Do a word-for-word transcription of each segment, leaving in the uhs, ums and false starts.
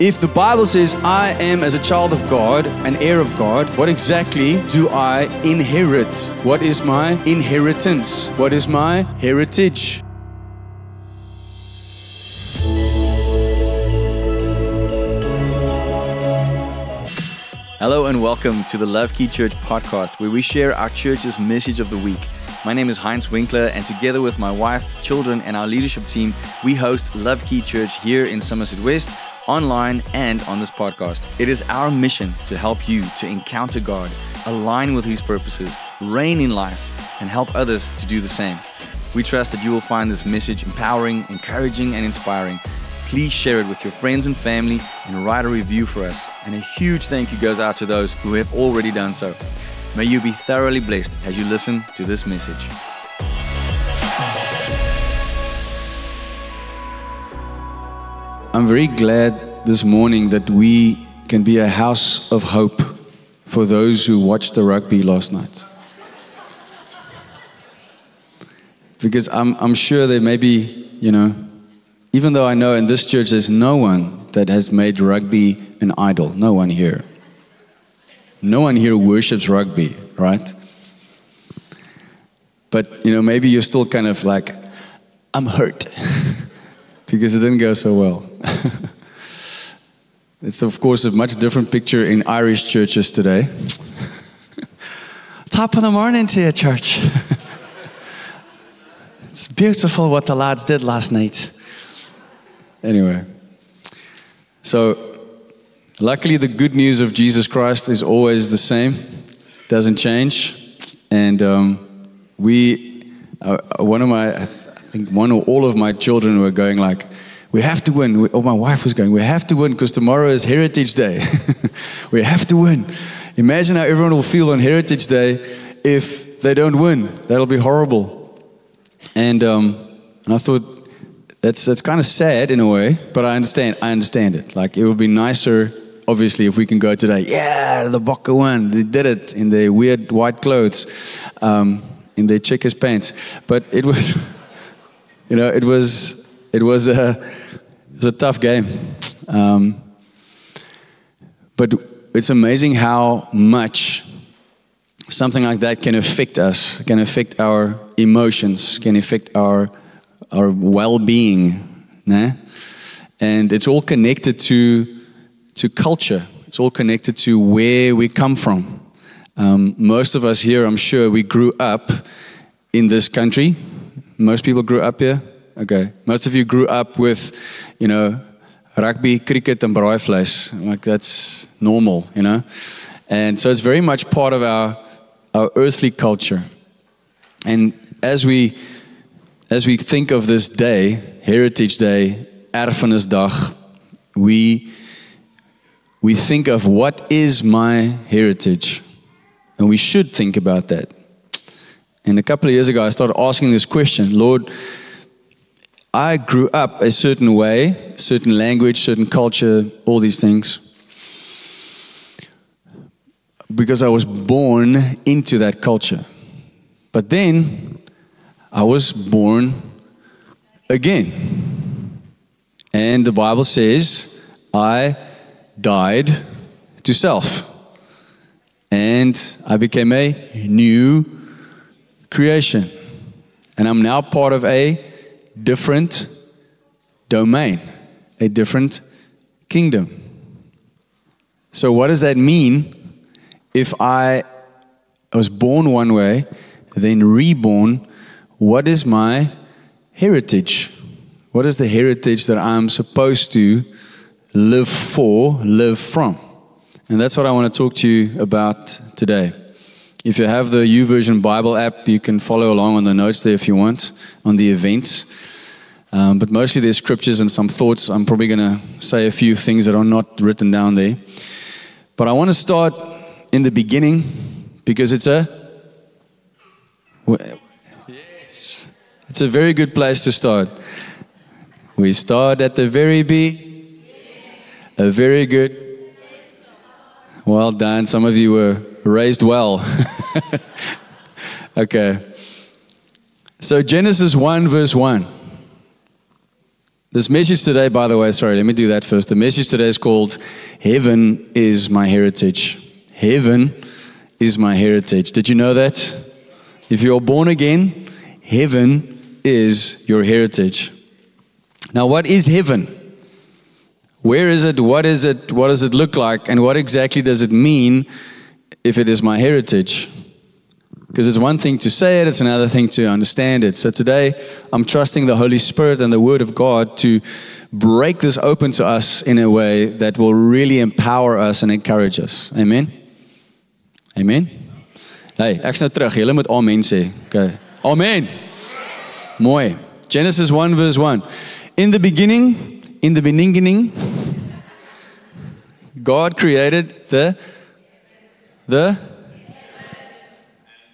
If the Bible says I am, as a child of God, an heir of God, what exactly do I inherit? What is my inheritance? What is my heritage? Hello and welcome to the Love Key Church podcast, where we share our church's message of the week. My name is Heinz Winkler, and together with my wife, children, and our leadership team, we host Love Key Church here in Somerset West, online and on this podcast. It is our mission to help you to encounter God, align with His purposes, reign in life, and help others to do the same. We trust that you will find this message empowering, encouraging, and inspiring. Please share it with your friends and family and write a review for us. And a huge thank you goes out to those who have already done so. May you be thoroughly blessed as you listen to this message. I'm very glad this morning that we can be a house of hope for those who watched the rugby last night. Because I'm, I'm sure there may be, you know, even though I know in this church there's no one that has made rugby an idol. No one here. No one here worships rugby, right? But, you know, maybe you're still kind of like, I'm hurt. Because it didn't go so well. It's, of course, a much different picture in Irish churches today. Top of the morning to you, church. It's beautiful what the lads did last night. Anyway, so luckily the good news of Jesus Christ is always the same. Doesn't change. And um, we, uh, one of my... I think one or all of my children were going like, we have to win. We, or my wife was going, we have to win because tomorrow is Heritage Day. We have to win. Imagine how everyone will feel on Heritage Day if they don't win. That'll be horrible. And um, and I thought, that's that's kind of sad in a way, but I understand. I understand it. Like, it would be nicer, obviously, if we can go today. Yeah, the Bokke won. They did it in their weird white clothes, um, in their checkers pants. But it was... You know, it was it was a it was a tough game, um, but it's amazing how much something like that can affect us, can affect our emotions, can affect our our well-being, né? And it's all connected to to culture. It's all connected to where we come from. Um, most of us here, I'm sure, we grew up in this country. Most people grew up here? Okay. Most of you grew up with, you know, rugby, cricket, and braaivleis. Like, that's normal, you know? And so it's very much part of our our earthly culture. And as we as we think of this day, Heritage Day, Erfenisdag, we we think of what is my heritage? And we should think about that. And a couple of years ago, I started asking this question, Lord, I grew up a certain way, certain language, certain culture, all these things, because I was born into that culture. But then I was born again. And the Bible says, I died to self. And I became a new creation, and I'm now part of a different domain, a different kingdom. So what does that mean if I was born one way, then reborn? What is my heritage? What is the heritage that I'm supposed to live for, live from? And that's what I want to talk to you about today. If you have the YouVersion Bible app, you can follow along on the notes there if you want, on the events. Um, but mostly there's scriptures and some thoughts. I'm probably going to say a few things that are not written down there. But I want to start in the beginning, because it's a yes. It's a very good place to start. We start at the very be. A very good. Well done. Some of you were raised well. Okay. So Genesis one verse one. This message today, by the way, sorry, let me do that first. The message today is called Heaven is My Heritage. Heaven is my heritage. Did you know that? If you're born again, heaven is your heritage. Now, what is heaven? Where is it? What is it? What does it look like? And what exactly does it mean if it is my heritage? Because it's one thing to say it, it's another thing to understand it. So today, I'm trusting the Holy Spirit and the Word of God to break this open to us in a way that will really empower us and encourage us. Amen? Amen? Hey, ek's nou terug. Julle moet amen sê. Okay. Amen! Mooi. Genesis one verse one. In the beginning, in the beginning, God created the, the,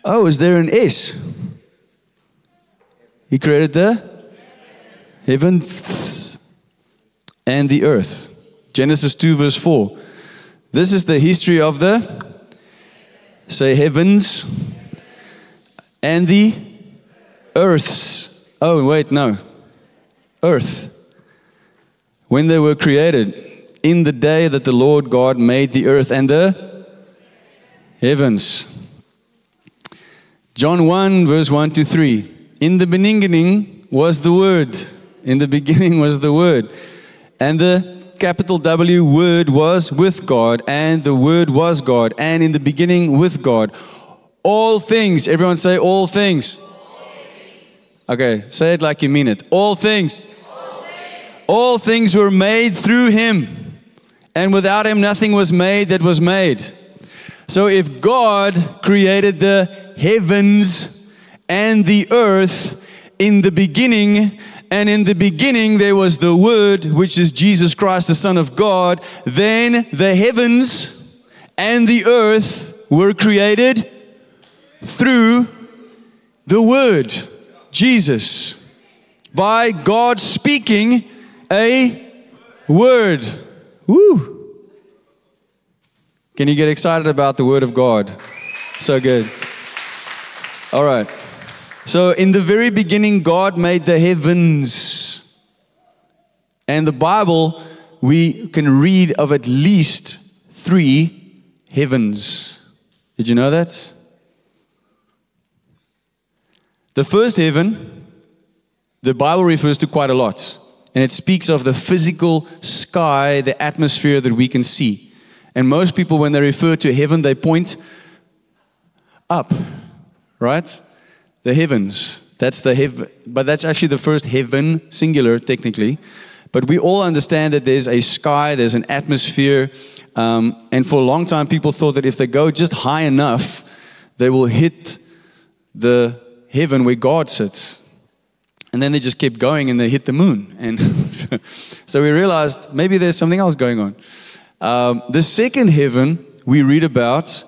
Oh, is there an S? He created the heavens and the earth. Genesis two verse four. This is the history of the, say heavens and the earths. Oh, wait, no. Earth. When they were created, in the day that the Lord God made the earth and the heavens. John one, verse one to three. In the beginning was the Word. In the beginning was the Word. And the capital W Word was with God. And the Word was God. And in the beginning with God. All things. Everyone say all things. All things. Okay, say it like you mean it. All things. All things. All things were made through Him. And without Him nothing was made that was made. So if God created the heavens and the earth in the beginning, and in the beginning there was the Word, which is Jesus Christ, the Son of God, then the heavens and the earth were created through the Word, Jesus, by God speaking a word. Woo! Can you get excited about the Word of God? So good. All right, so in the very beginning, God made the heavens. And the Bible, we can read of at least three heavens. Did you know that? The first heaven, the Bible refers to quite a lot. And it speaks of the physical sky, the atmosphere that we can see. And most people, when they refer to heaven, they point up. Right? The heavens. That's the heaven, but that's actually the first heaven, singular technically. But we all understand that there's a sky, there's an atmosphere. Um, and for a long time, people thought that if they go just high enough, they will hit the heaven where God sits. And then they just kept going and they hit the moon. And so we realized maybe there's something else going on. Um, the second heaven we read about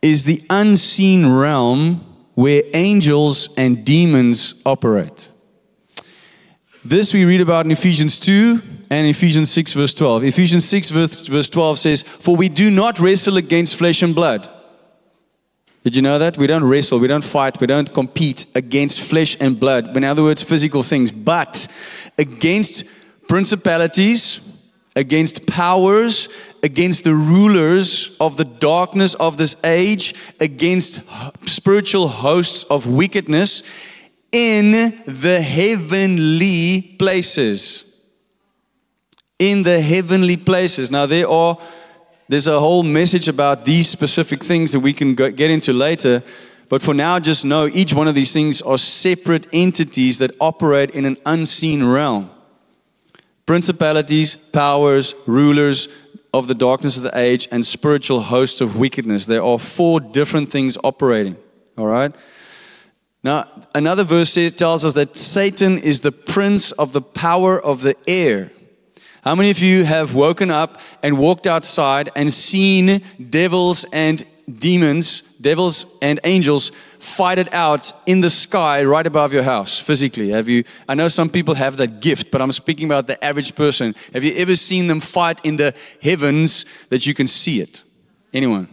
is the unseen realm where angels and demons operate. This we read about in Ephesians two and Ephesians six verse twelve. Ephesians six verse twelve says, "For we do not wrestle against flesh and blood." Did you know that? We don't wrestle, we don't fight, we don't compete against flesh and blood. But in other words, physical things. But against principalities, against powers, against the rulers of the darkness of this age, against spiritual hosts of wickedness in the heavenly places. In the heavenly places. Now there are, there's a whole message about these specific things that we can go, get into later. But for now, just know each one of these things are separate entities that operate in an unseen realm. Principalities, powers, rulers of the darkness of the age, and spiritual hosts of wickedness. There are four different things operating, all right? Now, another verse tells us that Satan is the prince of the power of the air. How many of you have woken up and walked outside and seen devils and demons, devils and angels fight it out in the sky right above your house physically? Have you? I know some people have that gift, but I'm speaking about the average person. Have you ever seen them fight in the heavens that you can see it? Anyone?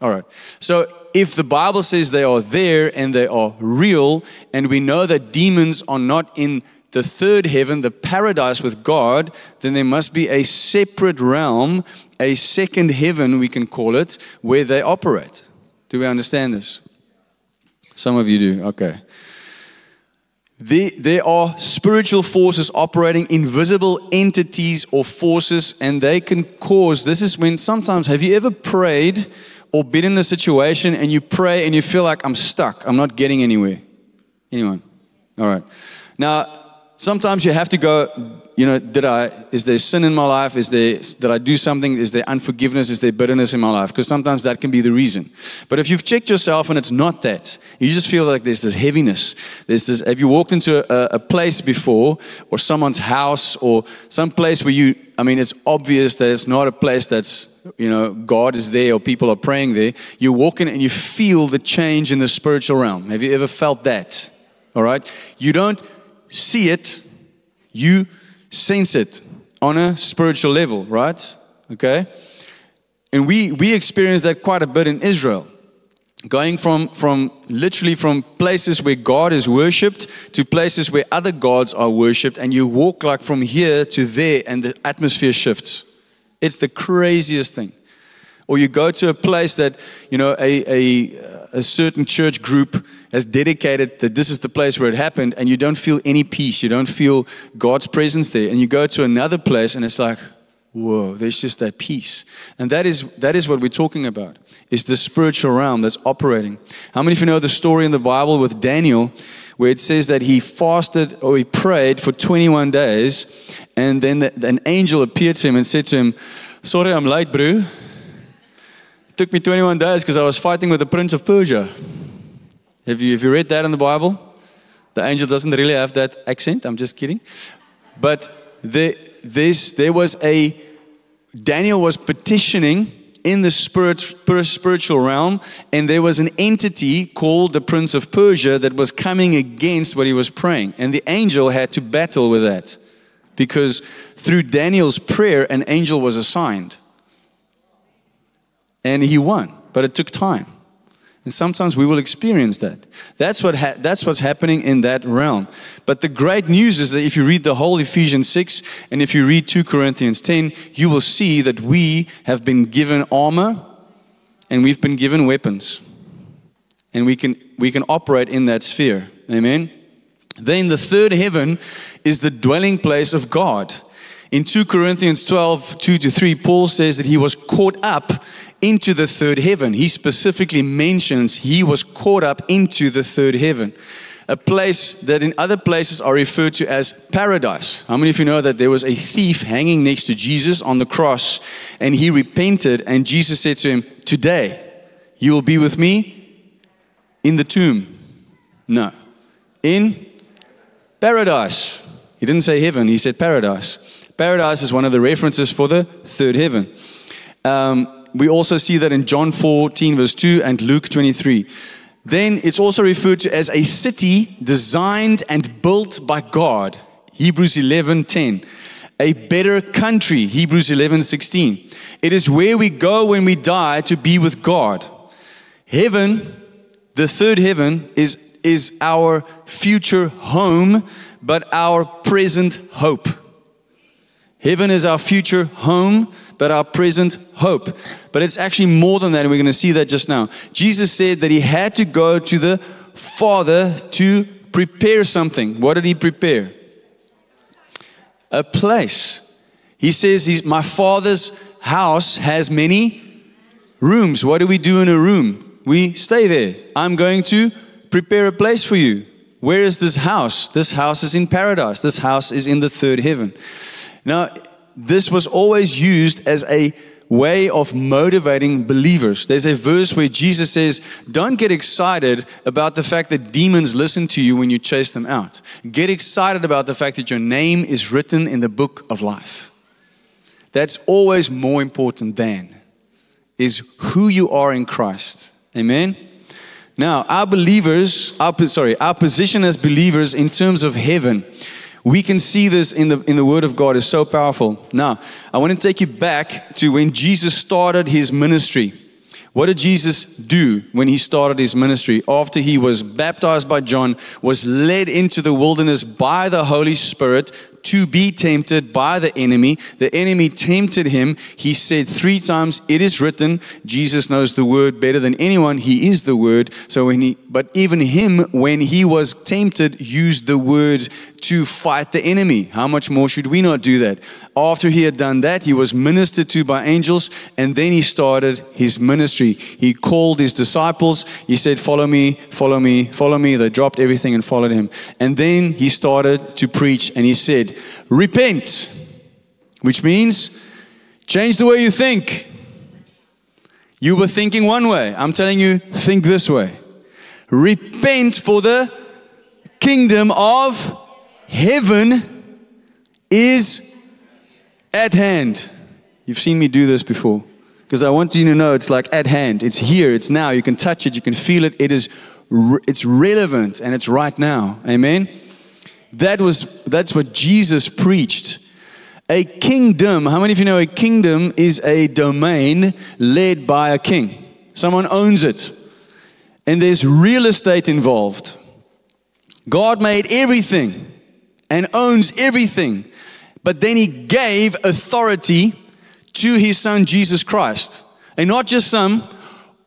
All right. So if the Bible says they are there and they are real, and we know that demons are not in the third heaven, the paradise with God, then there must be a separate realm, a second heaven, we can call it, where they operate. Do we understand this? Some of you do, okay. The, there are spiritual forces operating, invisible entities or forces, and they can cause, this is when sometimes, have you ever prayed or been in a situation and you pray and you feel like I'm stuck, I'm not getting anywhere? Anyone? All right. Now, sometimes you have to go, you know, did I, is there sin in my life? Is there, did I do something? Is there unforgiveness? Is there bitterness in my life? Because sometimes that can be the reason. But if you've checked yourself and it's not that, you just feel like there's this heaviness. There's this, have you walked into a, a place before or someone's house or some place where you, I mean, it's obvious that it's not a place that's, you know, God is there or people are praying there. You walk in and you feel the change in the spiritual realm. Have you ever felt that? All right. You don't see it. You sense it on a spiritual level, right? Okay. And we we experienced that quite a bit in Israel. Going from, from literally from places where God is worshipped to places where other gods are worshipped, and you walk like from here to there and the atmosphere shifts. It's the craziest thing. Or you go to a place that, you know, a, a, a certain church group has dedicated that this is the place where it happened, and you don't feel any peace. You don't feel God's presence there. And you go to another place and it's like, whoa, there's just that peace. And that is that is what we're talking about. It's the spiritual realm that's operating. How many of you know the story in the Bible with Daniel where it says that he fasted or he prayed for twenty-one days and then the, an angel appeared to him and said to him, sorry, I'm late, bro. It took me twenty-one days because I was fighting with the Prince of Persia. Have you, have you read that in the Bible? The angel doesn't really have that accent. I'm just kidding. But the, this, there was a, Daniel was petitioning in the spirit, spiritual realm, and there was an entity called the Prince of Persia that was coming against what he was praying. And the angel had to battle with that because through Daniel's prayer, an angel was assigned. And he won, but it took time. And sometimes we will experience that. That's what ha- that's what's happening in that realm. But the great news is that if you read the whole Ephesians six and if you read two Corinthians ten, you will see that we have been given armor and we've been given weapons. And we can we can operate in that sphere. Amen. Then the third heaven is the dwelling place of God. In two Corinthians twelve, two to three, Paul says that he was caught up into the third heaven. He specifically mentions he was caught up into the third heaven, a place that in other places are referred to as paradise. How many of you know that there was a thief hanging next to Jesus on the cross, and he repented, and Jesus said to him, today you will be with me in the tomb. No, in paradise. He didn't say heaven, he said paradise. Paradise is one of the references for the third heaven. Um, We also see that in John fourteen verse two and Luke twenty-three. Then it's also referred to as a city designed and built by God. Hebrews eleven ten. A better country. Hebrews eleven sixteen. It is where we go when we die to be with God. Heaven, the third heaven, is is our future home, but our present hope. Heaven is our future home, but our present hope. But it's actually more than that, and we're going to see that just now. Jesus said that he had to go to the Father to prepare something. What did he prepare? A place. He says, he's, my Father's house has many rooms. What do we do in a room? We stay there. I'm going to prepare a place for you. Where is this house? This house is in paradise. This house is in the third heaven. Now, this was always used as a way of motivating believers. There's a verse where Jesus says, don't get excited about the fact that demons listen to you when you chase them out. Get excited about the fact that your name is written in the book of life. That's always more important than is who you are in Christ. Amen. Now, our believers, our, sorry, our position as believers in terms of heaven, we can see this in the in the Word of God. It's so powerful. Now, I want to take you back to when Jesus started his ministry. What did Jesus do when he started his ministry? After he was baptized by John, was led into the wilderness by the Holy Spirit to be tempted by the enemy. The enemy tempted him. He said three times, it is written. Jesus knows the word better than anyone. He is the word. So when he, but even him, when he was tempted, used the word to fight the enemy. How much more should we not do that? After he had done that, he was ministered to by angels, and then he started his ministry. He called his disciples. He said, follow me, follow me, follow me. They dropped everything and followed him. And then he started to preach, and he said, repent, which means change the way you think. You were thinking one way. I'm telling you, think this way. Repent, for the kingdom of heaven is at hand. You've seen me do this before, because I want you to know it's like at hand. It's here. It's now. You can touch it. You can feel it. It is. Re- it's relevant, and it's right now. Amen. That was. That's what Jesus preached. A kingdom. How many of you know a kingdom is a domain led by a king? Someone owns it, and there's real estate involved. God made everything and owns everything. But then he gave authority to his son, Jesus Christ. And not just some,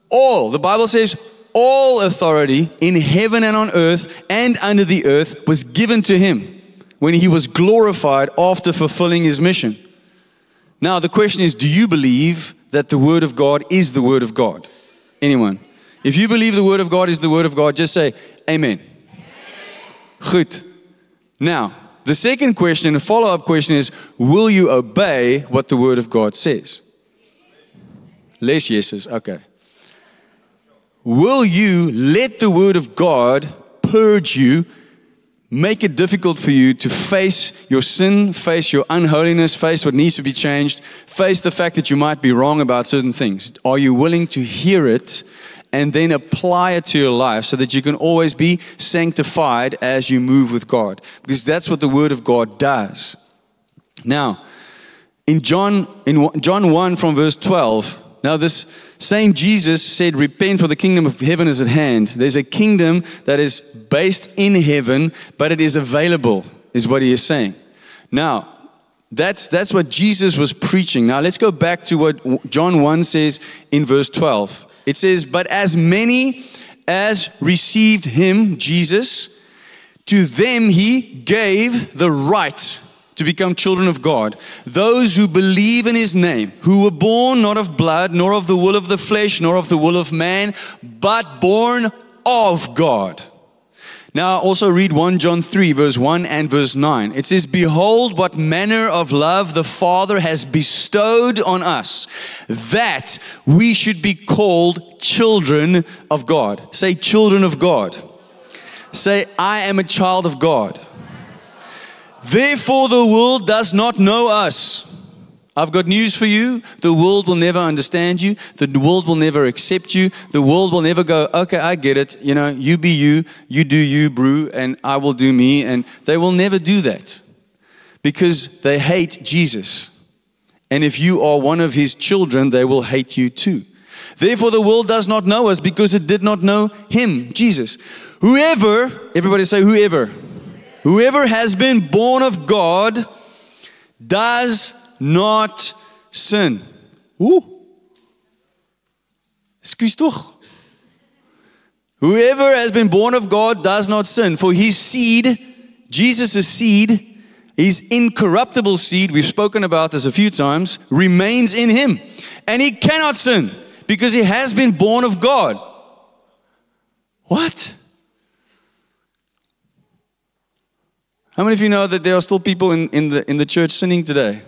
all. The Bible says all authority in heaven and on earth and under the earth was given to him when he was glorified after fulfilling his mission. Now the question is, do you believe that the word of God is the word of God? Anyone? If you believe the word of God is the word of God, just say amen. Good. Now, the second question, a follow-up question is, will you obey what the Word of God says? Less yeses, okay. Will you let the Word of God purge you, make it difficult for you to face your sin, face your unholiness, face what needs to be changed, face the fact that you might be wrong about certain things? Are you willing to hear it and then apply it to your life so that you can always be sanctified as you move with God? Because that's what the Word of God does. Now, in John in John one from verse twelve, now this same Jesus said, repent, for the kingdom of heaven is at hand. There's a kingdom that is based in heaven, but it is available, is what he is saying. Now, that's, that's what Jesus was preaching. Now, let's go back to what John one says in verse twelve. It says, but as many as received him, Jesus, to them he gave the right to become children of God. Those who believe in his name, who were born not of blood, nor of the will of the flesh, nor of the will of man, but born of God. Now also read First John three, verse one and verse nine. It says, behold, what manner of love the Father has bestowed on us, that we should be called children of God. Say, children of God. Say, I am a child of God. Therefore, the world does not know us. I've got news for you. The world will never understand you. The world will never accept you. The world will never go, okay, I get it. You know, you be you, you do you, brew, and I will do me. And they will never do that because they hate Jesus. And if you are one of his children, they will hate you too. Therefore, the world does not know us because it did not know him, Jesus. Whoever, everybody say whoever, whoever has been born of God does not sin. Ooh. Excuse toch. Whoever has been born of God does not sin, for his seed, Jesus' seed, his incorruptible seed, we've spoken about this a few times, remains in him. And he cannot sin because he has been born of God. What? How many of you know that there are still people in, in the in the church sinning today?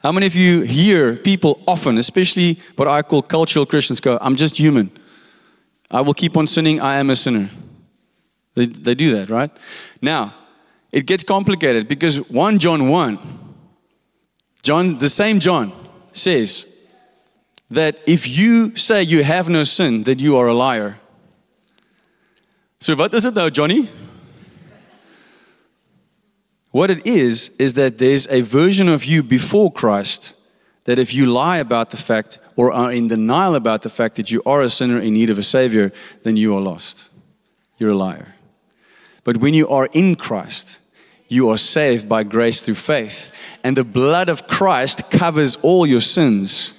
How many of you hear people often, especially what I call cultural Christians, go, I'm just human. I will keep on sinning. I am a sinner. They, they do that, right? Now, it gets complicated because First John one, John, the same John says that if you say you have no sin, that you are a liar. So what is it now, Johnny? What it is, is that there's a version of you before Christ that if you lie about the fact or are in denial about the fact that you are a sinner in need of a Savior, then you are lost. You're a liar. But when you are in Christ, you are saved by grace through faith. And the blood of Christ covers all your sins.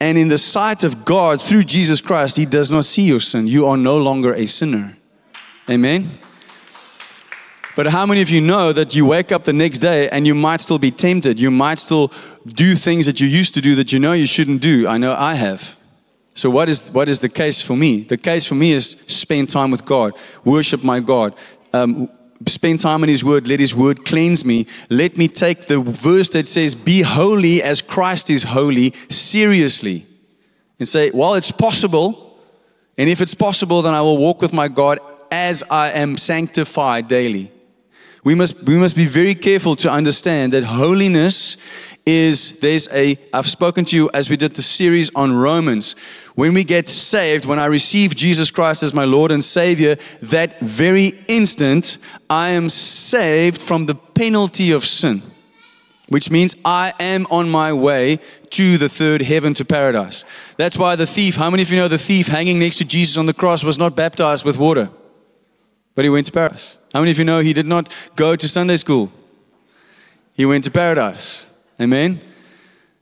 And in the sight of God, through Jesus Christ, He does not see your sin. You are no longer a sinner. Amen? But how many of you know that you wake up the next day and you might still be tempted? You might still do things that you used to do that you know you shouldn't do. I know I have. So what is what is the case for me? The case for me is spend time with God. Worship my God. Um, Spend time in His Word. Let His Word cleanse me. Let me take the verse that says, be holy as Christ is holy, seriously. And say, well, it's possible. And if it's possible, then I will walk with my God as I am sanctified daily. We must, we must be very careful to understand that holiness is, there's a, I've spoken to you as we did the series on Romans. When we get saved, when I receive Jesus Christ as my Lord and Savior, that very instant, I am saved from the penalty of sin, which means I am on my way to the third heaven, to paradise. That's why the thief, how many of you know the thief hanging next to Jesus on the cross was not baptized with water, but he went to paradise? How many of you know he did not go to Sunday school? He went to paradise. Amen?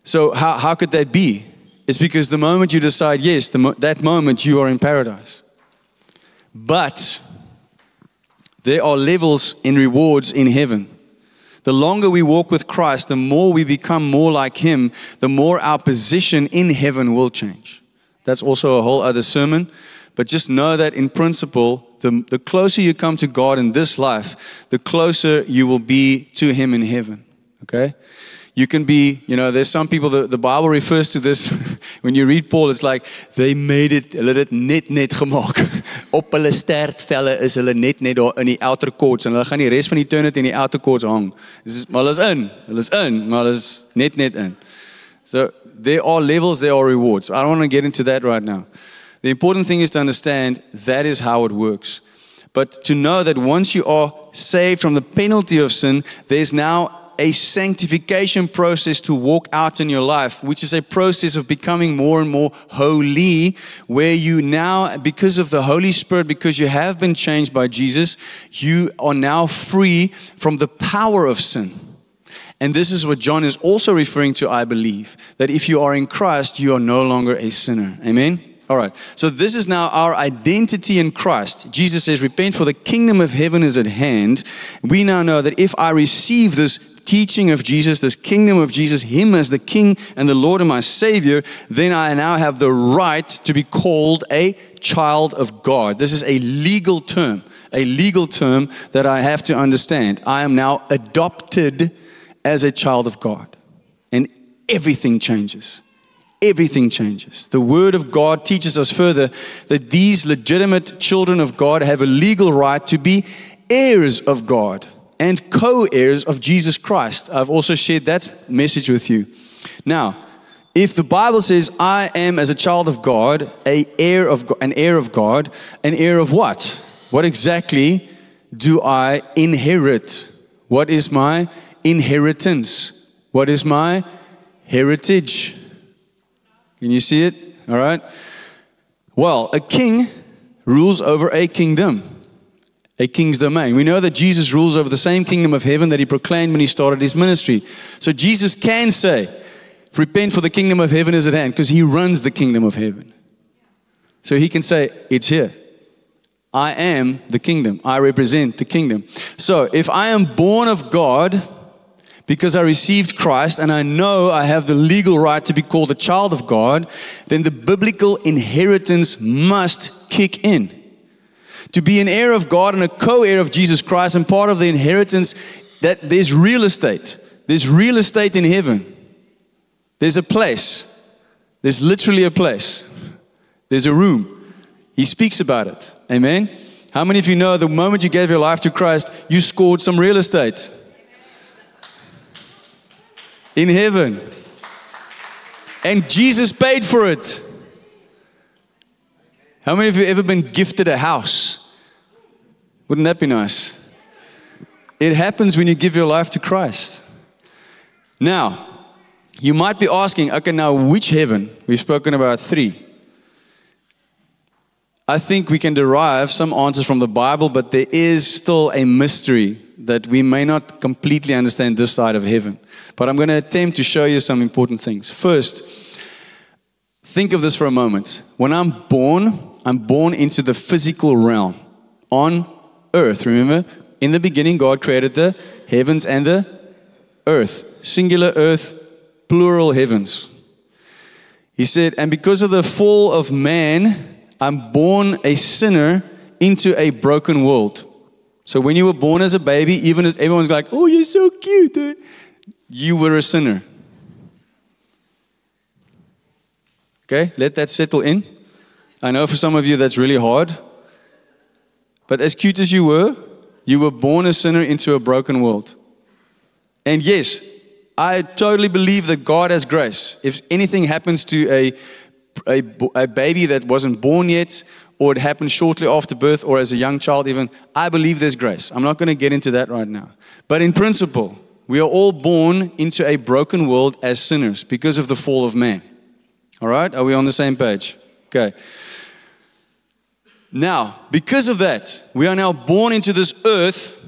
So how, how could that be? It's because the moment you decide yes, the mo- that moment you are in paradise. But there are levels in rewards in heaven. The longer we walk with Christ, the more we become more like Him, the more our position in heaven will change. That's also a whole other sermon. But just know that in principle, the, the closer you come to God in this life, the closer you will be to Him in heaven. Okay? You can be, you know, there's some people, the, the Bible refers to this. When you read Paul, it's like, they made it, hulle het net net gemaak. Op hulle stertvelle is hulle net net daar in die outer courts. En hulle gaan die rest van die eternity in die outer courts hang. Is, maar hulle is in, hulle is in, maar hulle is net net in. So, there are levels, there are rewards. I don't want to get into that right now. The important thing is to understand that is how it works. But to know that once you are saved from the penalty of sin, there's now a sanctification process to walk out in your life, which is a process of becoming more and more holy, where you now, because of the Holy Spirit, because you have been changed by Jesus, you are now free from the power of sin. And this is what John is also referring to, I believe, that if you are in Christ, you are no longer a sinner. Amen? All right. So this is now our identity in Christ. Jesus says, repent, for the kingdom of heaven is at hand. We now know that if I receive this teaching of Jesus, this kingdom of Jesus, Him as the King and the Lord and my Savior, then I now have the right to be called a child of God. This is a legal term, a legal term that I have to understand. I am now adopted as a child of God, and everything changes. Everything changes. The Word of God teaches us further that these legitimate children of God have a legal right to be heirs of God and co-heirs of Jesus Christ. I've also shared that message with you. Now, if the Bible says I am as a child of God, a heir of God, an heir of God, an heir of what? What exactly do I inherit? What is my inheritance? What is my heritage? Can you see it? All right. Well, a king rules over a kingdom, a king's domain. We know that Jesus rules over the same kingdom of heaven that He proclaimed when He started His ministry. So Jesus can say, repent, for the kingdom of heaven is at hand, because He runs the kingdom of heaven. So He can say, it's here. I am the kingdom. I represent the kingdom. So if I am born of God, because I received Christ and I know I have the legal right to be called a child of God, then the biblical inheritance must kick in. To be an heir of God and a co-heir of Jesus Christ, and part of the inheritance, that there's real estate. There's real estate in heaven. There's a place. There's literally a place. There's a room. He speaks about it. Amen? How many of you know the moment you gave your life to Christ, you scored some real estate? In heaven. And Jesus paid for it. How many of you have ever been gifted a house? Wouldn't that be nice? It happens when you give your life to Christ. Now, You might be asking, okay, now which heaven? We've spoken about three. I think we can derive some answers from the Bible, but there is still a mystery that we may not completely understand this side of heaven. But I'm going to attempt to show you some important things. First, think of this for a moment. When I'm born, I'm born into the physical realm on earth. Remember, in the beginning, God created the heavens and the earth. Singular earth, plural heavens. He said, and because of the fall of man, I'm born a sinner into a broken world. So when you were born as a baby, even as everyone's like, oh, you're so cute, eh? You were a sinner. Okay, let that settle in. I know for some of you that's really hard. But as cute as you were, you were born a sinner into a broken world. And yes, I totally believe that God has grace. If anything happens to a, a, a baby that wasn't born yet, or it happens shortly after birth, or as a young child even, I believe there's grace. I'm not going to get into that right now. But in principle, we are all born into a broken world as sinners because of the fall of man. All right? Are we on the same page? Okay. Now, because of that, we are now born into this earth,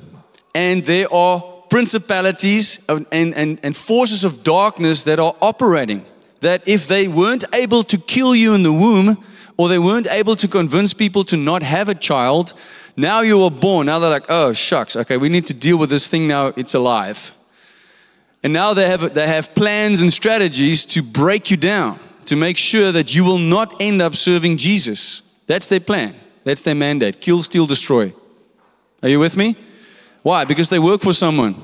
and there are principalities and, and, and forces of darkness that are operating, that if they weren't able to kill you in the womb, or they weren't able to convince people to not have a child, now you were born. Now they're like, oh, shucks, okay, we need to deal with this thing now. It's alive. And now they have they have plans and strategies to break you down, to make sure that you will not end up serving Jesus. That's their plan. That's their mandate. Kill, steal, destroy. Are you with me? Why? Because they work for someone.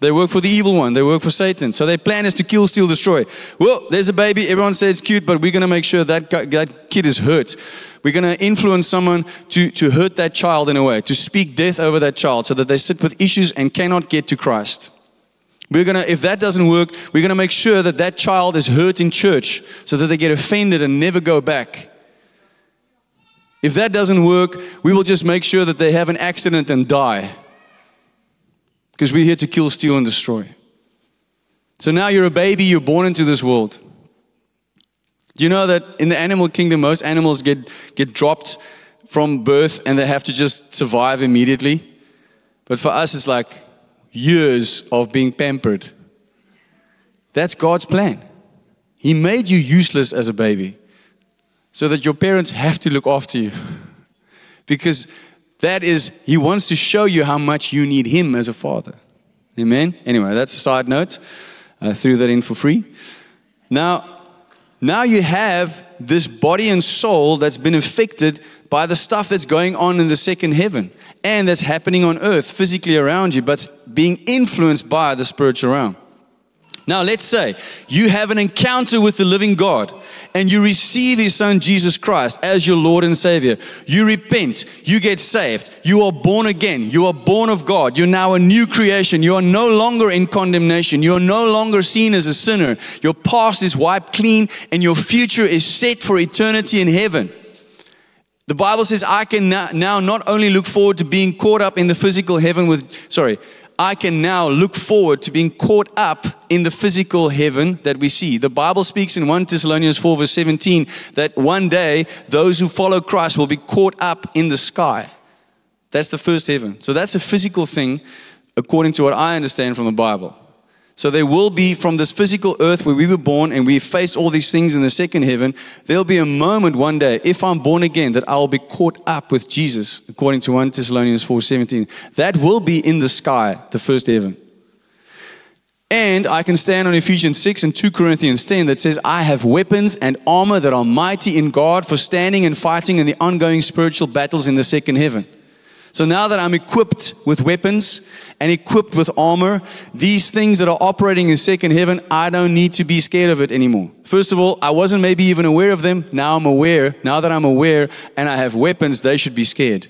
They work for the evil one. They work for Satan. So their plan is to kill, steal, destroy. Well, there's a baby. Everyone says it's cute, but we're going to make sure that guy, that kid is hurt. We're going to influence someone to, to hurt that child in a way, to speak death over that child so that they sit with issues and cannot get to Christ. We're going to, if that doesn't work, we're going to make sure that that child is hurt in church so that they get offended and never go back. If that doesn't work, we will just make sure that they have an accident and die. Because we're here to kill, steal, and destroy. So now you're a baby, you're born into this world. Do you know that in the animal kingdom, most animals get, get dropped from birth and they have to just survive immediately? But for us, it's like years of being pampered. That's God's plan. He made you useless as a baby so that your parents have to look after you. Because that is, he wants to show you how much you need him as a father. Amen? Anyway, that's a side note. I threw that in for free. Now, now you have this body and soul that's been affected by the stuff that's going on in the second heaven. And that's happening on earth, physically around you, but being influenced by the spiritual realm. Now, let's say you have an encounter with the living God and you receive his son, Jesus Christ, as your Lord and Savior. You repent. You get saved. You are born again. You are born of God. You're now a new creation. You are no longer in condemnation. You are no longer seen as a sinner. Your past is wiped clean and your future is set for eternity in heaven. The Bible says I can now not only look forward to being caught up in the physical heaven with, sorry, I can now look forward to being caught up in the physical heaven that we see. The Bible speaks in First Thessalonians four verse seventeen that one day those who follow Christ will be caught up in the sky. That's the first heaven. So that's a physical thing according to what I understand from the Bible. So there will be from this physical earth where we were born and we face all these things in the second heaven, there'll be a moment one day, if I'm born again, that I'll be caught up with Jesus, according to First Thessalonians four seventeen. That will be in the sky, the first heaven. And I can stand on Ephesians six and Second Corinthians ten that says, I have weapons and armor that are mighty in God for standing and fighting in the ongoing spiritual battles in the second heaven. So now that I'm equipped with weapons and equipped with armor, these things that are operating in second heaven, I don't need to be scared of it anymore. First of all, I wasn't maybe even aware of them. Now I'm aware. Now that I'm aware and I have weapons, they should be scared.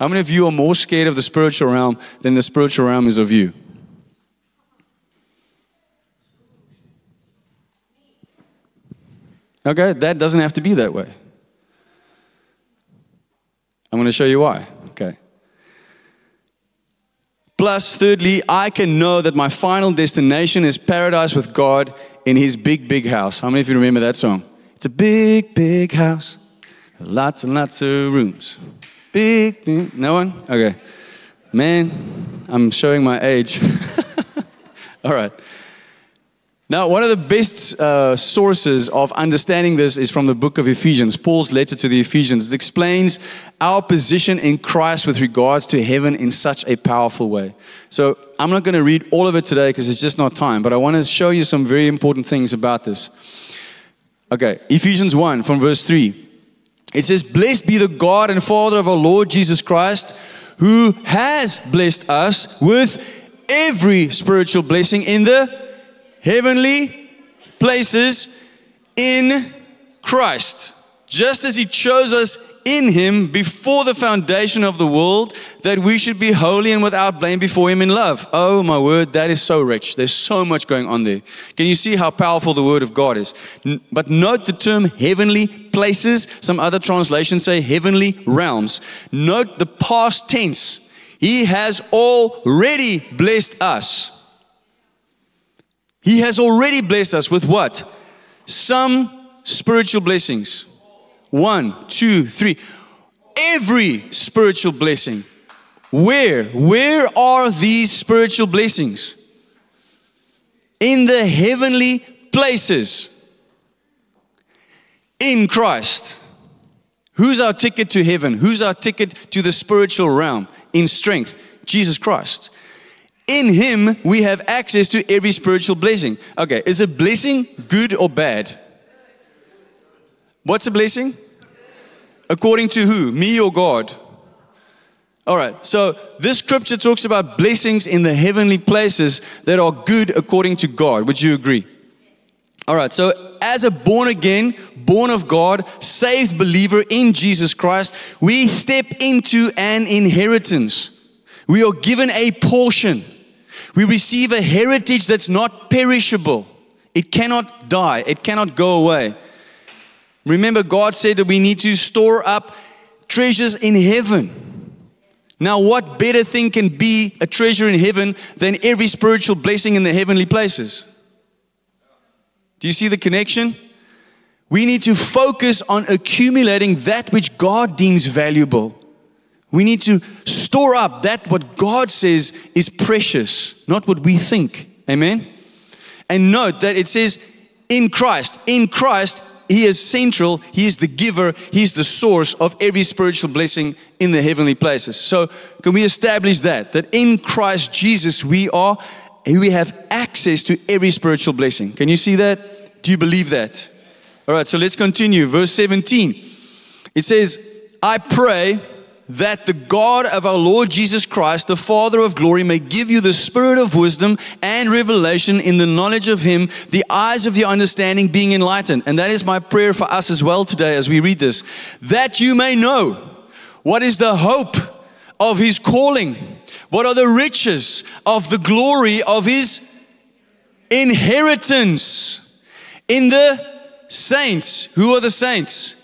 How many of you are more scared of the spiritual realm than the spiritual realm is of you? Okay, that doesn't have to be that way. I'm going to show you why. Okay. Plus, thirdly, I can know that my final destination is paradise with God in his big, big house. How many of you remember that song? It's a big, big house. Lots and lots of rooms. Big, big. No one? Okay. Man, I'm showing my age. All right. Now, one of the best uh, sources of understanding this is from the book of Ephesians, Paul's letter to the Ephesians. It explains our position in Christ with regards to heaven in such a powerful way. So I'm not going to read all of it today because it's just not time, but I want to show you some very important things about this. Okay, Ephesians one from verse three. It says, "Blessed be the God and Father of our Lord Jesus Christ, who has blessed us with every spiritual blessing in the heavenly places in Christ, just as he chose us in him before the foundation of the world, that we should be holy and without blame before him in love." Oh my word, that is so rich. There's so much going on there. Can you see how powerful the word of God is? But note the term heavenly places. Some other translations say heavenly realms. Note the past tense. He has already blessed us. He has already blessed us with what? Some spiritual blessings. One, two, three. Every spiritual blessing. Where? Where are these spiritual blessings? In the heavenly places. In Christ. Who's our ticket to heaven? Who's our ticket to the spiritual realm? In strength. Jesus Christ. In him, we have access to every spiritual blessing. Okay, is a blessing good or bad? What's a blessing? According to who? Me or God? All right, so this scripture talks about blessings in the heavenly places that are good according to God. Would you agree? All right, so as a born again, born of God, saved believer in Jesus Christ, we step into an inheritance. We are given a portion. We receive a heritage that's not perishable. It cannot die. It cannot go away. Remember, God said that we need to store up treasures in heaven. Now, what better thing can be a treasure in heaven than every spiritual blessing in the heavenly places? Do you see the connection? We need to focus on accumulating that which God deems valuable. We need to store up that what God says is precious, not what we think. Amen? And note that it says in Christ. In Christ, He is central. He is the giver. He is the source of every spiritual blessing in the heavenly places. So can we establish that? That in Christ Jesus we are, and we have access to every spiritual blessing. Can you see that? Do you believe that? All right, so let's continue. Verse seventeen. It says, "I pray that the God of our Lord Jesus Christ, the Father of glory, may give you the spirit of wisdom and revelation in the knowledge of Him, the eyes of your understanding being enlightened." And that is my prayer for us as well today as we read this. That you may know what is the hope of His calling, what are the riches of the glory of His inheritance in the saints. Who are the saints?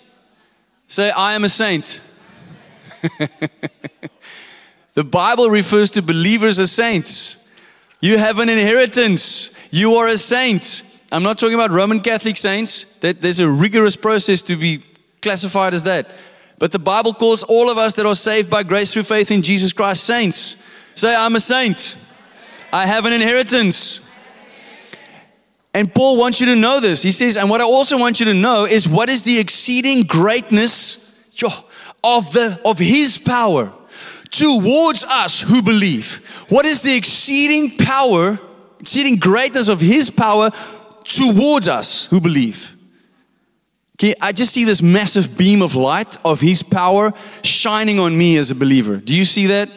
Say, "I am a saint." The Bible refers to believers as saints. You have an inheritance. You are a saint. I'm not talking about Roman Catholic saints. That there's a rigorous process to be classified as that. But the Bible calls all of us that are saved by grace through faith in Jesus Christ saints. Say, "I'm a saint. I have an inheritance." And Paul wants you to know this. He says, "And what I also want you to know is what is the exceeding greatness Yo, Of the of His power towards us who believe." What is the exceeding power, exceeding greatness of His power towards us who believe? Okay, I just see this massive beam of light of His power shining on me as a believer. Do you see that?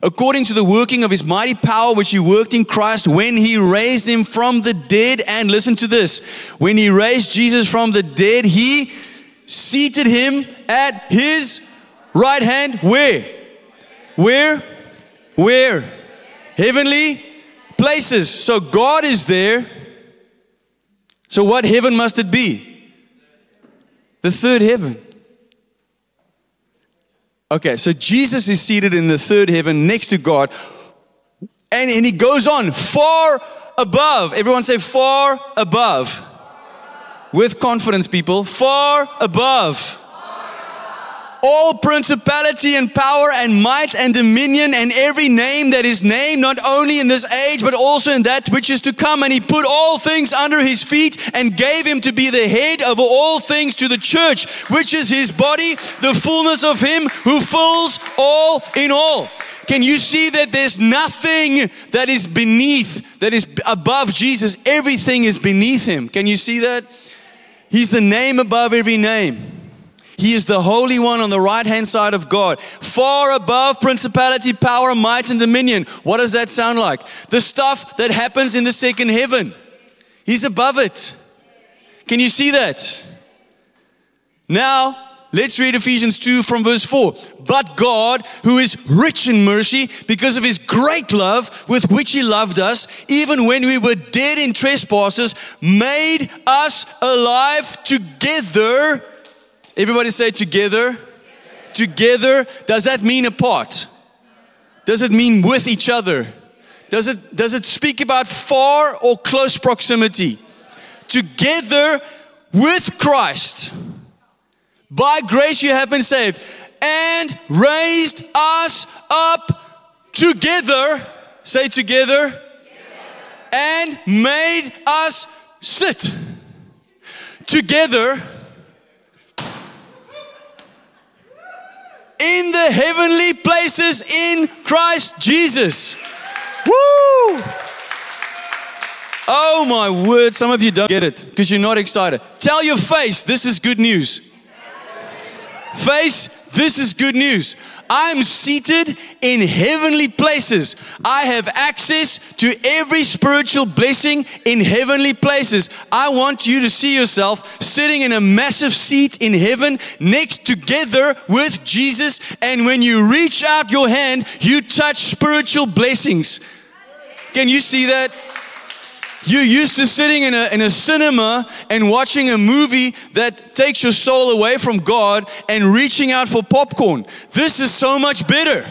"According to the working of His mighty power, which He worked in Christ when He raised Him from the dead," and listen to this, "when He raised Jesus from the dead, He seated Him at His right hand." Where? Where? Where? Heavenly places. So God is there. So what heaven must it be? The third heaven. Okay, so Jesus is seated in the third heaven next to God. And, and he goes on, far above. Everyone say, far above. Far above. With confidence, people. Far above. Far above. All principality and power and might and dominion and every name that is named, not only in this age, but also in that which is to come. And he put all things under his feet and gave him to be the head over all things to the church, which is his body, the fullness of him who fills all in all. Can you see that there's nothing that is beneath, that is above Jesus? Everything is beneath him. Can you see that? He's the name above every name. He is the Holy One on the right-hand side of God. Far above principality, power, might, and dominion. What does that sound like? The stuff that happens in the second heaven. He's above it. Can you see that? Now, let's read Ephesians two from verse four. But God, who is rich in mercy, because of his great love with which he loved us, even when we were dead in trespasses, made us alive together. Everybody say together. Together. Does that mean apart? Does it mean with each other? Does it, does it speak about far or close proximity? Together with Christ. By grace you have been saved, and raised us up together, say together, together, and made us sit together in the heavenly places in Christ Jesus. Woo! Oh my word, some of you don't get it because you're not excited. Tell your face, this is good news. Face, this is good news. I'm seated in heavenly places. I have access to every spiritual blessing in heavenly places. I want you to see yourself sitting in a massive seat in heaven next together with Jesus. And when you reach out your hand, you touch spiritual blessings. Can you see that? You're used to sitting in a, in a cinema and watching a movie that takes your soul away from God and reaching out for popcorn. This is so much better.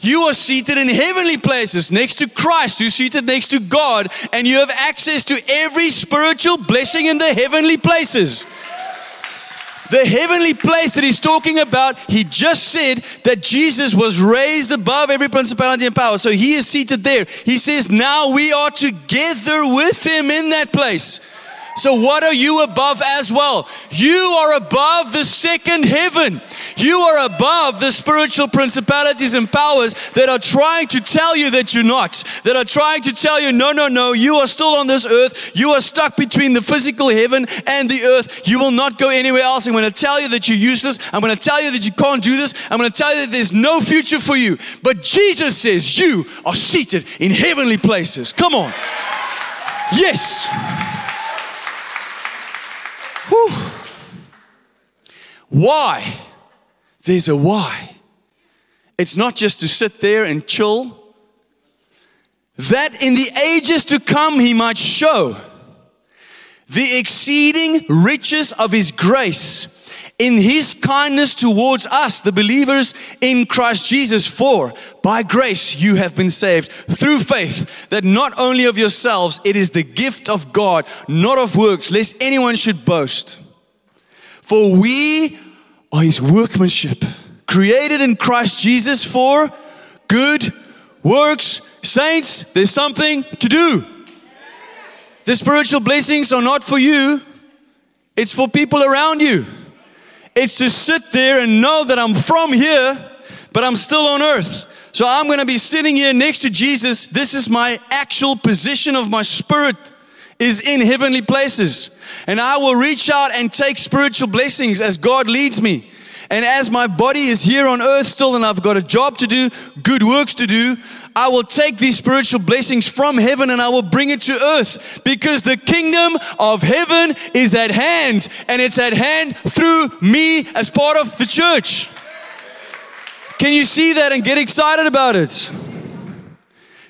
You are seated in heavenly places next to Christ. You're seated next to God and you have access to every spiritual blessing in the heavenly places. The heavenly place that he's talking about, he just said that Jesus was raised above every principality and power. So he is seated there. He says, now we are together with him in that place. So what are you above as well? You are above the second heaven. You are above the spiritual principalities and powers that are trying to tell you that you're not. That are trying to tell you, no, no, no, you are still on this earth. You are stuck between the physical heaven and the earth. You will not go anywhere else. I'm going to tell you that you're useless. I'm going to tell you that you can't do this. I'm going to tell you that there's no future for you. But Jesus says you are seated in heavenly places. Come on. Yes. Whew. Why? There's a why. It's not just to sit there and chill. That in the ages to come he might show the exceeding riches of his grace in his kindness towards us, the believers in Christ Jesus. For by grace you have been saved through faith, that not only of yourselves, it is the gift of God, not of works, lest anyone should boast. For we are his workmanship, created in Christ Jesus for good works. Saints, there's something to do. The spiritual blessings are not for you. It's for people around you. It's to sit there and know that I'm from here, but I'm still on earth. So I'm going to be sitting here next to Jesus. This is my actual position of my spirit is in heavenly places. And I will reach out and take spiritual blessings as God leads me. And as my body is here on earth still and I've got a job to do, good works to do, I will take these spiritual blessings from heaven and I will bring it to earth, because the kingdom of heaven is at hand, and it's at hand through me as part of the church. Can you see that and get excited about it?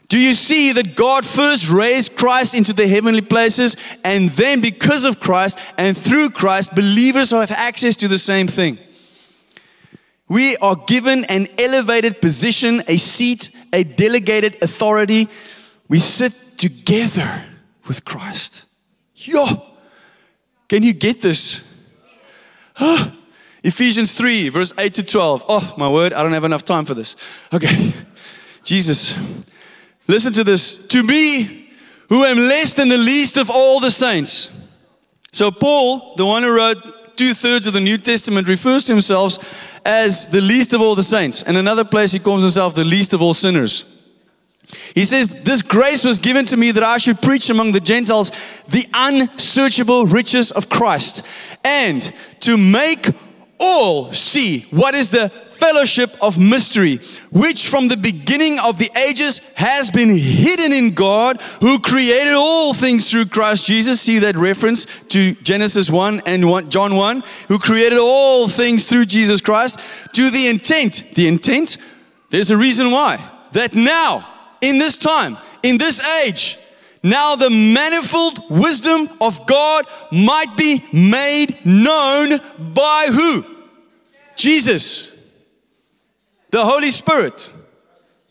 Do you see that God first raised Christ into the heavenly places, and then because of Christ and through Christ, believers have access to the same thing? We are given an elevated position, a seat, a delegated authority. We sit together with Christ. Yo, can you get this? Huh? Ephesians three, verse eight to twelve. Oh, my word, I don't have enough time for this. Okay, Jesus, listen to this. To me, who am less than the least of all the saints. So Paul, the one who wrote two-thirds of the New Testament, refers to himself as the least of all the saints. And another place he calls himself the least of all sinners. He says, this grace was given to me that I should preach among the Gentiles the unsearchable riches of Christ, and to make all see what is the fellowship of mystery, which from the beginning of the ages has been hidden in God, who created all things through Christ Jesus. See that reference to Genesis one and John one, who created all things through Jesus Christ, to the intent, the intent, there's a reason why, that now, in this time, in this age, now the manifold wisdom of God might be made known by who? Jesus. The Holy Spirit.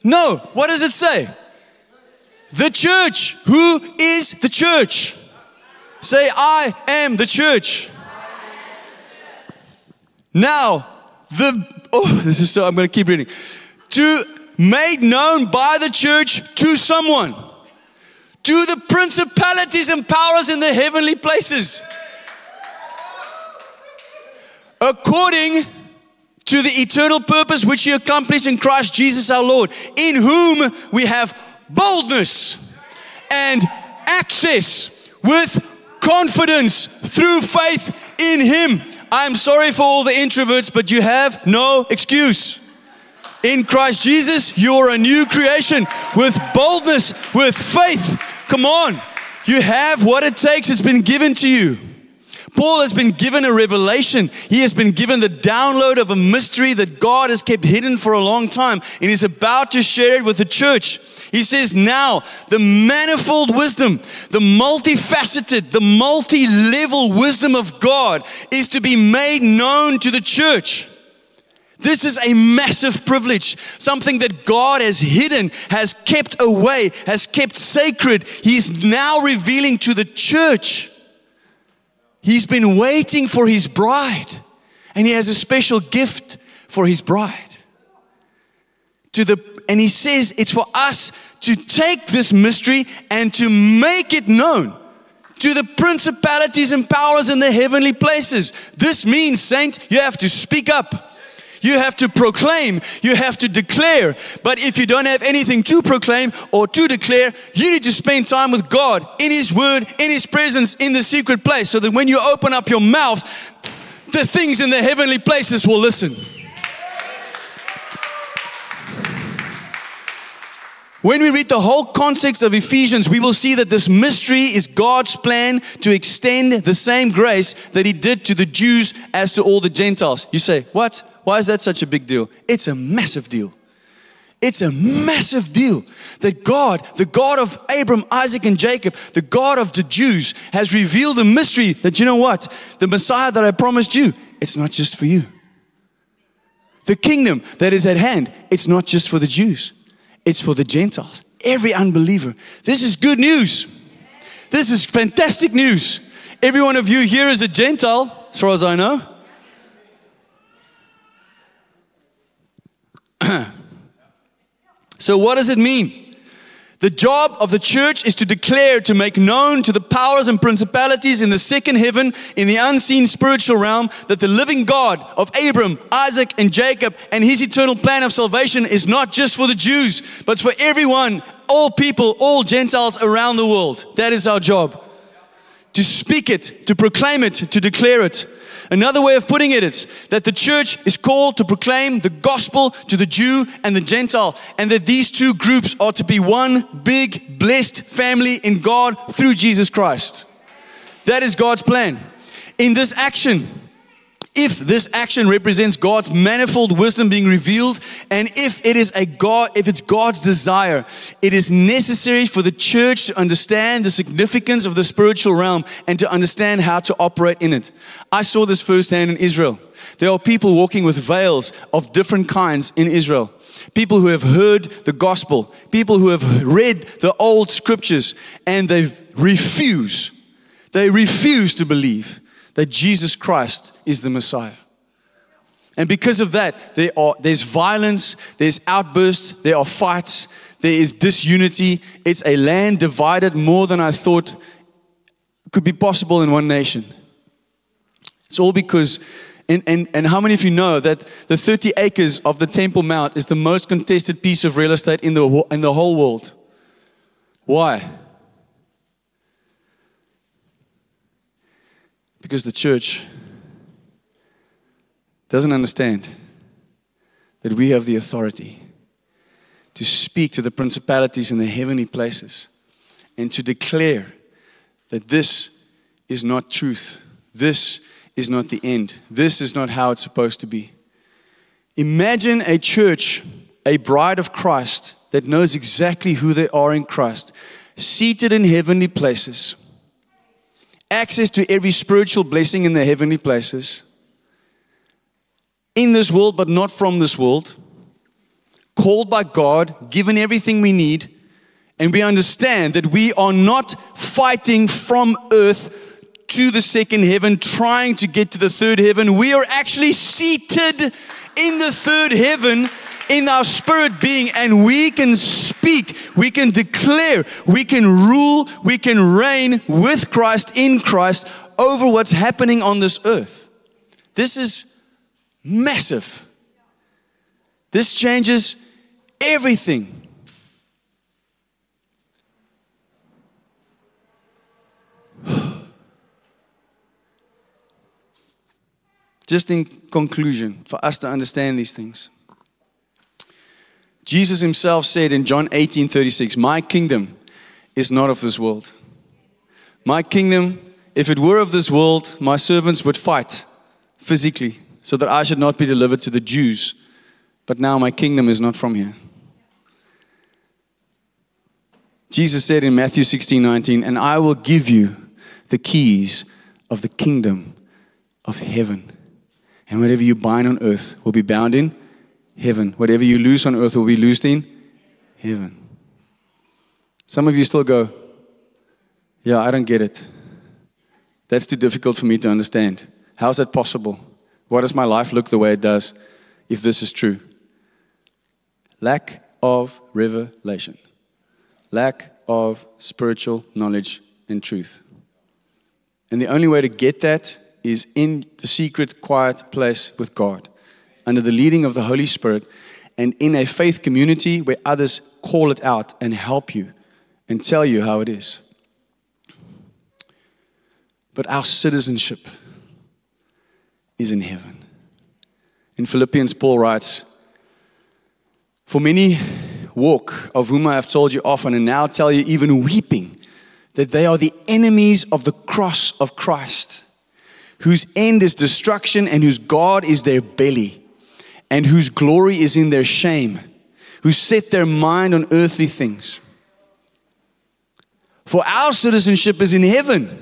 No, what does it say? The church. Who is the church? Say, I am the church. Now, the, oh, this is so, I'm going to keep reading. To made known by the church to someone. To the principalities and powers in the heavenly places. According to the eternal purpose which He accomplished in Christ Jesus our Lord, in whom we have boldness and access with confidence through faith in Him. I'm sorry for all the introverts, but you have no excuse. In Christ Jesus, you're a new creation with boldness, with faith. Come on. You have what it takes. It's been given to you. Paul has been given a revelation. He has been given the download of a mystery that God has kept hidden for a long time, and he's about to share it with the church. He says, now, the manifold wisdom, the multifaceted, the multi-level wisdom of God is to be made known to the church. This is a massive privilege, something that God has hidden, has kept away, has kept sacred. He's now revealing to the church. He's been waiting for His bride, and He has a special gift for His bride. To the, and He says it's for us to take this mystery and to make it known to the principalities and powers in the heavenly places. This means, saints, you have to speak up. You have to proclaim, you have to declare. But if you don't have anything to proclaim or to declare, you need to spend time with God, in His Word, in His presence, in the secret place, so that when you open up your mouth, the things in the heavenly places will listen. When we read the whole context of Ephesians, we will see that this mystery is God's plan to extend the same grace that He did to the Jews as to all the Gentiles. You say, what? Why is that such a big deal? It's a massive deal. It's a massive deal that God, the God of Abraham, Isaac, and Jacob, the God of the Jews, has revealed the mystery that, you know what? The Messiah that I promised you, it's not just for you. The kingdom that is at hand, it's not just for the Jews. It's for the Gentiles, every unbeliever. This is good news. This is fantastic news. Every one of you here is a Gentile, as far as I know. So what does it mean? The job of the church is to declare, to make known to the powers and principalities in the second heaven, in the unseen spiritual realm, that the living God of Abraham, Isaac, and Jacob and His eternal plan of salvation is not just for the Jews, but for everyone, all people, all Gentiles around the world. That is our job. To speak it, to proclaim it, to declare it. Another way of putting it is that the church is called to proclaim the gospel to the Jew and the Gentile, and that these two groups are to be one big blessed family in God through Jesus Christ. That is God's plan. In this action, if this action represents God's manifold wisdom being revealed, and if it is a God, if it's God's desire, it is necessary for the church to understand the significance of the spiritual realm and to understand how to operate in it. I saw this firsthand in Israel. There are people walking with veils of different kinds in Israel. People who have heard the gospel. People who have read the old scriptures and they refuse. They refuse to believe that Jesus Christ is the Messiah. And because of that, there are, there's violence, there's outbursts, there are fights, there is disunity. It's a land divided more than I thought could be possible in one nation. It's all because, and, and, and how many of you know that the thirty acres of the Temple Mount is the most contested piece of real estate in the, in the whole world? Why? Because the church doesn't understand that we have the authority to speak to the principalities in the heavenly places and to declare that this is not truth. This is not the end. This is not how it's supposed to be. Imagine a church, a bride of Christ that knows exactly who they are in Christ, seated in heavenly places, access to every spiritual blessing in the heavenly places, in this world, but not from this world, called by God, given everything we need, and we understand that we are not fighting from earth to the second heaven, trying to get to the third heaven. We are actually seated in the third heaven in our spirit being, and we can speak, we can declare, we can rule, we can reign with Christ, in Christ, over what's happening on this earth. This is massive. This changes everything. Just in conclusion, for us to understand these things, Jesus himself said in John eighteen thirty-six, "My kingdom is not of this world. My kingdom, if it were of this world, my servants would fight physically, so that I should not be delivered to the Jews. But now my kingdom is not from here." Jesus said in Matthew sixteen nineteen, "And I will give you the keys of the kingdom of heaven. And whatever you bind on earth will be bound in heaven. Whatever you loose on earth will be loosed in heaven." Some of you still go, "Yeah, I don't get it. That's too difficult for me to understand. How is that possible? Why does my life look the way it does if this is true?" Lack of revelation. Lack of spiritual knowledge and truth. And the only way to get that is in the secret, quiet place with God, under the leading of the Holy Spirit, and in a faith community where others call it out and help you and tell you how it is. But our citizenship is in heaven. In Philippians, Paul writes, "For many walk, of whom I have told you often, and now tell you even weeping, that they are the enemies of the cross of Christ, whose end is destruction, and whose God is their belly, and whose glory is in their shame, who set their mind on earthly things. For our citizenship is in heaven,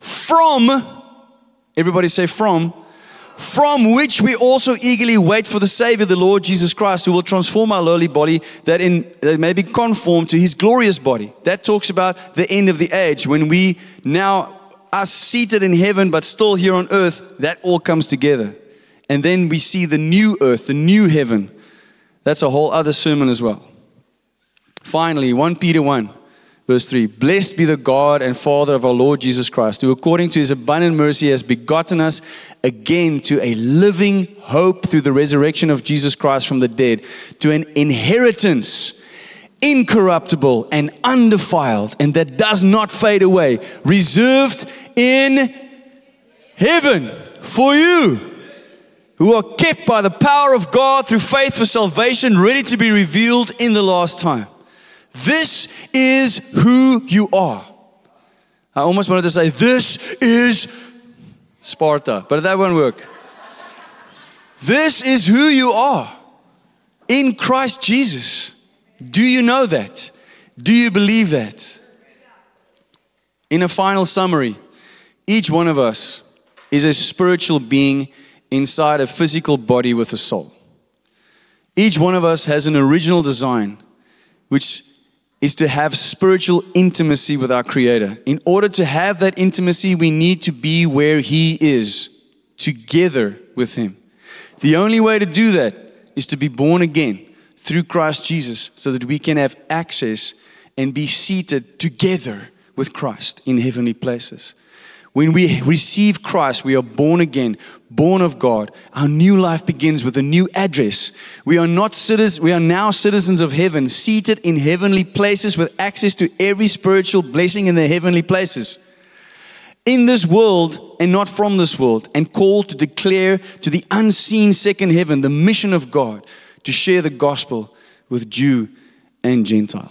from..." Everybody say from. "From which we also eagerly wait for the Savior, the Lord Jesus Christ, who will transform our lowly body that, in, that may be conformed to his glorious body." That talks about the end of the age, when we now are seated in heaven but still here on earth. That all comes together. And then we see the new earth, the new heaven. That's a whole other sermon as well. Finally, First Peter one. Verse three, "Blessed be the God and Father of our Lord Jesus Christ, who according to his abundant mercy has begotten us again to a living hope through the resurrection of Jesus Christ from the dead, to an inheritance incorruptible and undefiled, and that does not fade away, reserved in heaven for you, who are kept by the power of God through faith for salvation, ready to be revealed in the last time." This is who you are. I almost wanted to say, "This is Sparta," but that won't work. This is who you are in Christ Jesus. Do you know that? Do you believe that? In a final summary, each one of us is a spiritual being inside a physical body with a soul. Each one of us has an original design, which is to have spiritual intimacy with our Creator. In order to have that intimacy, we need to be where He is, together with Him. The only way to do that is to be born again through Christ Jesus, so that we can have access and be seated together with Christ in heavenly places. When we receive Christ, we are born again, born of God. Our new life begins with a new address. We are not citizens, we are now citizens of heaven, seated in heavenly places with access to every spiritual blessing in the heavenly places. In this world and not from this world, and called to declare to the unseen second heaven the mission of God to share the gospel with Jew and Gentile.